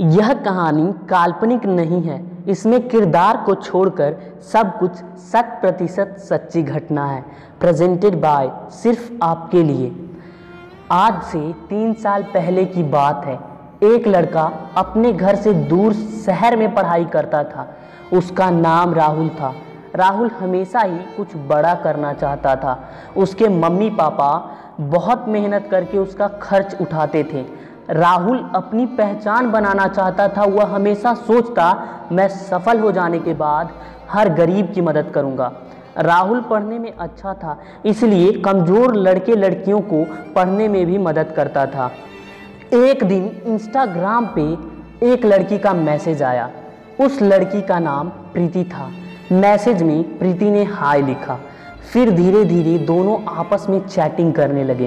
यह कहानी काल्पनिक नहीं है, इसमें किरदार को छोड़कर सब कुछ 100% सच्ची घटना है। प्रेजेंटेड बाय सिर्फ आपके लिए। आज से 3 साल पहले की बात है। एक लड़का अपने घर से दूर शहर में पढ़ाई करता था। उसका नाम राहुल था। राहुल हमेशा ही कुछ बड़ा करना चाहता था। उसके मम्मी पापा बहुत मेहनत करके उसका खर्च उठाते थे। राहुल अपनी पहचान बनाना चाहता था। वह हमेशा सोचता, मैं सफल हो जाने के बाद हर गरीब की मदद करूंगा। राहुल पढ़ने में अच्छा था, इसलिए कमज़ोर लड़के लड़कियों को पढ़ने में भी मदद करता था। एक दिन इंस्टाग्राम पे एक लड़की का मैसेज आया। उस लड़की का नाम प्रीति था। मैसेज में प्रीति ने हाय लिखा। फिर धीरे धीरे दोनों आपस में चैटिंग करने लगे।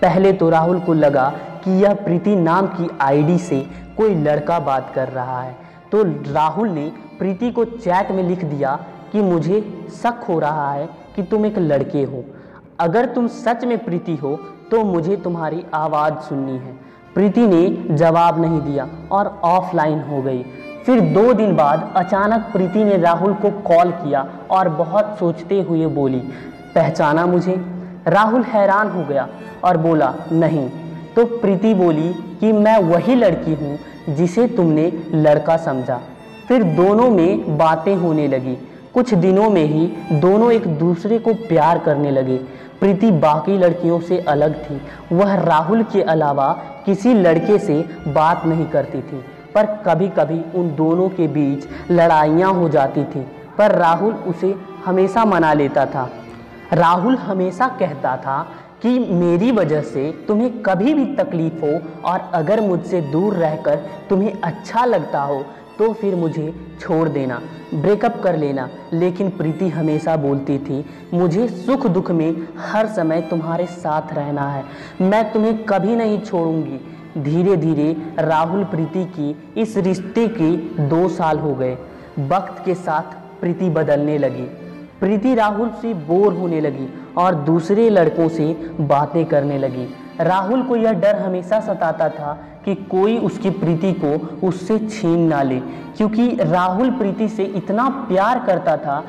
पहले तो राहुल को लगा कि यह प्रीति नाम की आईडी से कोई लड़का बात कर रहा है, तो राहुल ने प्रीति को चैट में लिख दिया कि मुझे शक हो रहा है कि तुम एक लड़के हो। अगर तुम सच में प्रीति हो तो मुझे तुम्हारी आवाज़ सुननी है। प्रीति ने जवाब नहीं दिया और ऑफलाइन हो गई। फिर 2 दिन बाद अचानक प्रीति ने राहुल को कॉल किया और बहुत सोचते हुए बोली, पहचाना मुझे? राहुल हैरान हो गया और बोला, नहीं। तो प्रीति बोली कि मैं वही लड़की हूँ जिसे तुमने लड़का समझा। फिर दोनों में बातें होने लगी। कुछ दिनों में ही दोनों एक दूसरे को प्यार करने लगे। प्रीति बाकी लड़कियों से अलग थी। वह राहुल के अलावा किसी लड़के से बात नहीं करती थी, पर कभी कभी उन दोनों के बीच लड़ाइयाँ हो जाती थी, पर राहुल उसे हमेशा मना लेता था। राहुल हमेशा कहता था कि मेरी वजह से तुम्हें कभी भी तकलीफ़ हो और अगर मुझसे दूर रहकर तुम्हें अच्छा लगता हो तो फिर मुझे छोड़ देना, ब्रेकअप कर लेना। लेकिन प्रीति हमेशा बोलती थी, मुझे सुख दुख में हर समय तुम्हारे साथ रहना है, मैं तुम्हें कभी नहीं छोड़ूंगी। धीरे धीरे राहुल प्रीति की इस रिश्ते के 2 साल हो गए। वक्त के साथ प्रीति बदलने लगी। प्रीति राहुल से बोर होने लगी और दूसरे लड़कों से बातें करने लगी। राहुल को यह डर हमेशा सताता था कि कोई उसकी प्रीति को उससे छीन ना ले, क्योंकि राहुल प्रीति से इतना प्यार करता था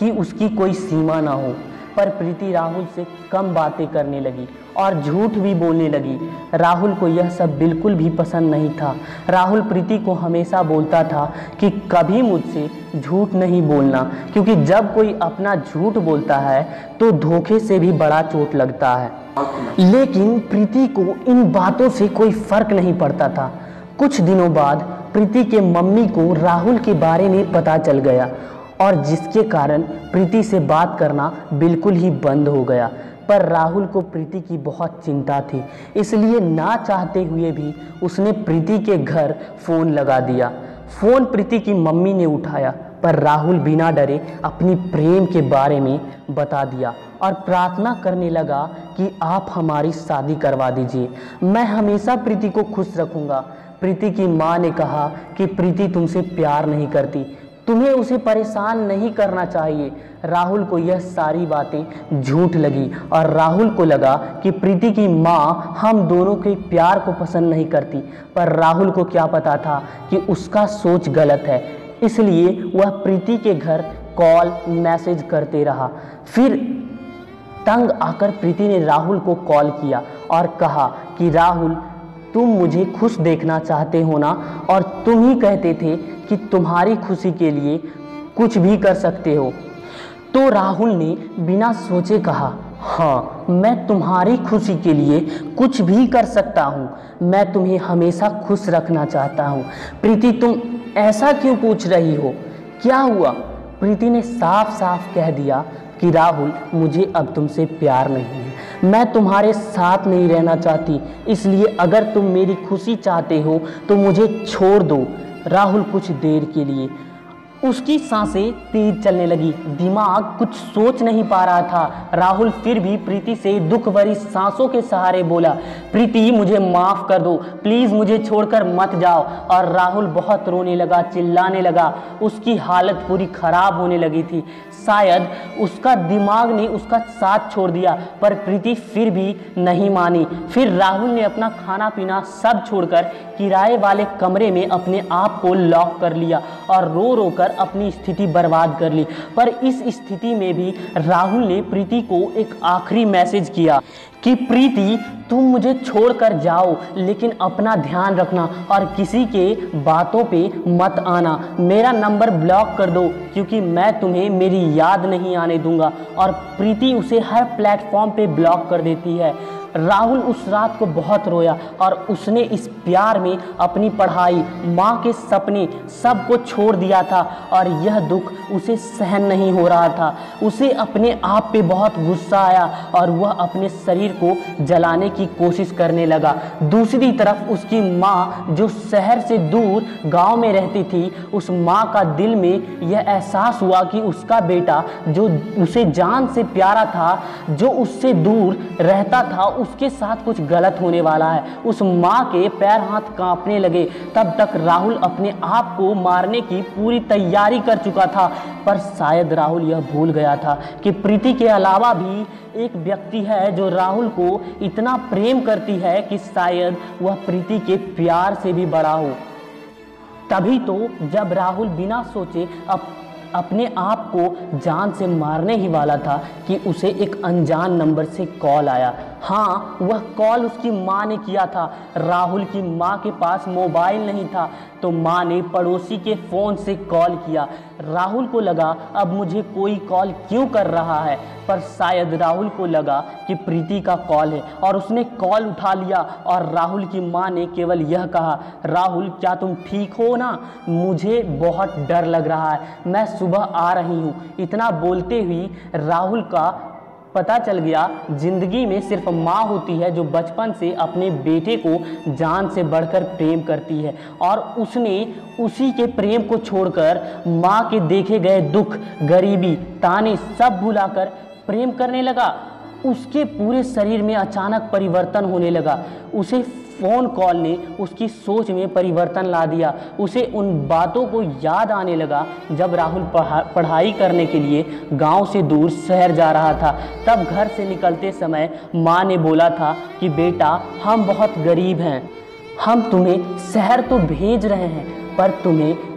कि उसकी कोई सीमा ना हो। पर प्रीति राहुल से कम बातें करने लगी और झूठ भी बोलने लगी। राहुल को यह सब बिल्कुल भी पसंद नहीं था। राहुल प्रीति को हमेशा बोलता था कि कभी मुझसे झूठ नहीं बोलना, क्योंकि जब कोई अपना झूठ बोलता है तो धोखे से भी बड़ा चोट लगता है। लेकिन प्रीति को इन बातों से कोई फर्क नहीं पड़ता था। कुछ दिनों बाद प्रीति के मम्मी को राहुल के बारे में पता चल गया और जिसके कारण प्रीति से बात करना बिल्कुल ही बंद हो गया। पर राहुल को प्रीति की बहुत चिंता थी, इसलिए ना चाहते हुए भी उसने प्रीति के घर फ़ोन लगा दिया। फ़ोन प्रीति की मम्मी ने उठाया, पर राहुल बिना डरे अपनी प्रेम के बारे में बता दिया और प्रार्थना करने लगा कि आप हमारी शादी करवा दीजिए, मैं हमेशा प्रीति को खुश रखूँगा। प्रीति की माँ ने कहा कि प्रीति तुमसे प्यार नहीं करती, तुम्हें उसे परेशान नहीं करना चाहिए। राहुल को यह सारी बातें झूठ लगी और राहुल को लगा कि प्रीति की माँ हम दोनों के प्यार को पसंद नहीं करती, पर राहुल को क्या पता था कि उसका सोच गलत है, इसलिए वह प्रीति के घर कॉल मैसेज करते रहा। फिर तंग आकर प्रीति ने राहुल को कॉल किया और कहा कि राहुल, तुम मुझे खुश देखना चाहते हो ना, और तुम ही कहते थे कि तुम्हारी खुशी के लिए कुछ भी कर सकते हो। तो राहुल ने बिना सोचे कहा, हाँ, मैं तुम्हारी खुशी के लिए कुछ भी कर सकता हूँ, मैं तुम्हें हमेशा खुश रखना चाहता हूँ। प्रीति, तुम ऐसा क्यों पूछ रही हो? क्या हुआ? प्रीति ने साफ साफ कह दिया कि राहुल, मुझे अब तुमसे प्यार नहीं है, मैं तुम्हारे साथ नहीं रहना चाहती, इसलिए अगर तुम मेरी खुशी चाहते हो तो मुझे छोड़ दो। राहुल कुछ देर के लिए उसकी सांसें तेज चलने लगी। दिमाग कुछ सोच नहीं पा रहा था। राहुल फिर भी प्रीति से दुख भरी सांसों के सहारे बोला, प्रीति मुझे माफ कर दो, प्लीज मुझे छोड़कर मत जाओ। और राहुल बहुत रोने लगा, चिल्लाने लगा। उसकी हालत पूरी खराब होने लगी थी। शायद उसका दिमाग ने उसका साथ छोड़ दिया, पर प्रीति फिर भी नहीं मानी। फिर राहुल ने अपना खाना पीना सब छोड़कर किराए वाले कमरे में अपने आप को लॉक कर लिया और रो रो कर अपनी स्थिति बर्बाद कर ली। पर इस स्थिति में भी राहुल ने प्रीति को एक आखिरी मैसेज किया कि प्रीति तुम मुझे छोड़कर जाओ, लेकिन अपना ध्यान रखना और किसी के बातों पे मत आना। मेरा नंबर ब्लॉक कर दो क्योंकि मैं तुम्हें मेरी याद नहीं आने दूंगा। और प्रीति उसे हर प्लेटफॉर्म पे ब्लॉक कर देती है। राहुल उस रात को बहुत रोया और उसने इस प्यार में अपनी पढ़ाई, माँ के सपने सब को छोड़ दिया था और यह दुख उसे सहन नहीं हो रहा था। उसे अपने आप पे बहुत गुस्सा आया और वह अपने शरीर को जलाने की कोशिश करने लगा। दूसरी तरफ उसकी माँ जो शहर से दूर गांव में रहती थी, उस माँ का दिल में यह एहसास हुआ कि उसका बेटा जो उसे जान से प्यारा था, जो उससे दूर रहता था, उसके साथ कुछ गलत होने वाला है। उस माँ के पैर हाथ कांपने लगे। तब तक राहुल अपने आप को मारने की पूरी तैयारी कर चुका था, पर शायद राहुल यह भूल गया था कि प्रीति के अलावा भी एक व्यक्ति है जो राहुल को इतना प्रेम करती है कि शायद वह प्रीति के प्यार से भी बड़ा हो। तभी तो जब राहुल बिना सोचे अपने आप को जान से मारने ही वाला था कि उसे एक अनजान नंबर से कॉल आया। हाँ, वह कॉल उसकी माँ ने किया था। राहुल की माँ के पास मोबाइल नहीं था, तो माँ ने पड़ोसी के फ़ोन से कॉल किया। राहुल को लगा अब मुझे कोई कॉल क्यों कर रहा है, पर शायद राहुल को लगा कि प्रीति का कॉल है और उसने कॉल उठा लिया। और राहुल की माँ ने केवल यह कहा, राहुल क्या तुम ठीक हो ना? मुझे बहुत डर लग रहा है, मैं सुबह आ रही हूँ। इतना बोलते हुई राहुल का पता चल गया जिंदगी में सिर्फ माँ होती है जो बचपन से अपने बेटे को जान से बढ़कर प्रेम करती है। और उसने उसी के प्रेम को छोड़कर माँ के देखे गए दुख, गरीबी, ताने सब भुलाकर प्रेम करने लगा। उसके पूरे शरीर में अचानक परिवर्तन होने लगा। उसे फ़ोन कॉल ने उसकी सोच में परिवर्तन ला दिया। उसे उन बातों को याद आने लगा जब राहुल पढ़ाई करने के लिए गांव से दूर शहर जा रहा था। तब घर से निकलते समय माँ ने बोला था कि बेटा हम बहुत गरीब हैं, हम तुम्हें शहर तो भेज रहे हैं पर तुम्हें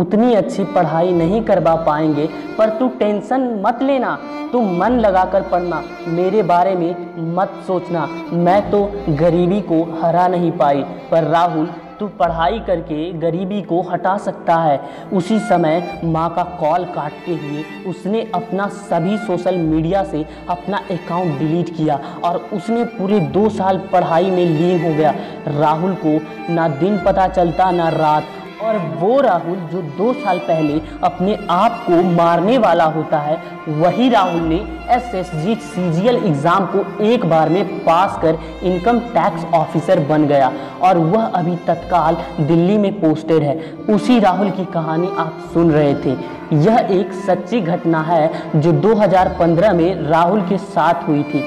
उतनी अच्छी पढ़ाई नहीं करवा पाएंगे, पर तू टेंशन मत लेना, तू मन लगाकर पढ़ना, मेरे बारे में मत सोचना, मैं तो गरीबी को हरा नहीं पाई। पर राहुल तू पढ़ाई करके गरीबी को हटा सकता है। उसी समय माँ का कॉल काटते हुए उसने अपना सभी सोशल मीडिया से अपना अकाउंट डिलीट किया और उसने पूरे 2 साल पढ़ाई में लीन हो गया। राहुल को ना दिन पता चलता ना रात। और वो राहुल जो 2 साल पहले अपने आप को मारने वाला होता है, वही राहुल ने SSG CGL एग्ज़ाम को एक बार में पास कर इनकम टैक्स ऑफिसर बन गया और वह अभी तत्काल दिल्ली में पोस्टेड है। उसी राहुल की कहानी आप सुन रहे थे। यह एक सच्ची घटना है जो 2015 में राहुल के साथ हुई थी।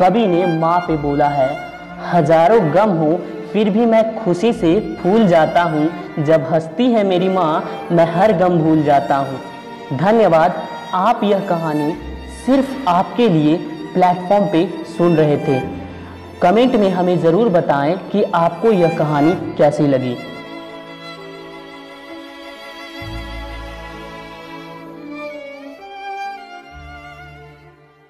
कवि ने माँ पे बोला है, हजारों गम हो फिर भी मैं खुशी से फूल जाता हूँ, जब हंसती है मेरी माँ मैं हर गम भूल जाता हूँ। धन्यवाद, आप यह कहानी सिर्फ आपके लिए प्लेटफॉर्म पे सुन रहे थे। कमेंट में हमें ज़रूर बताएं कि आपको यह कहानी कैसी लगी।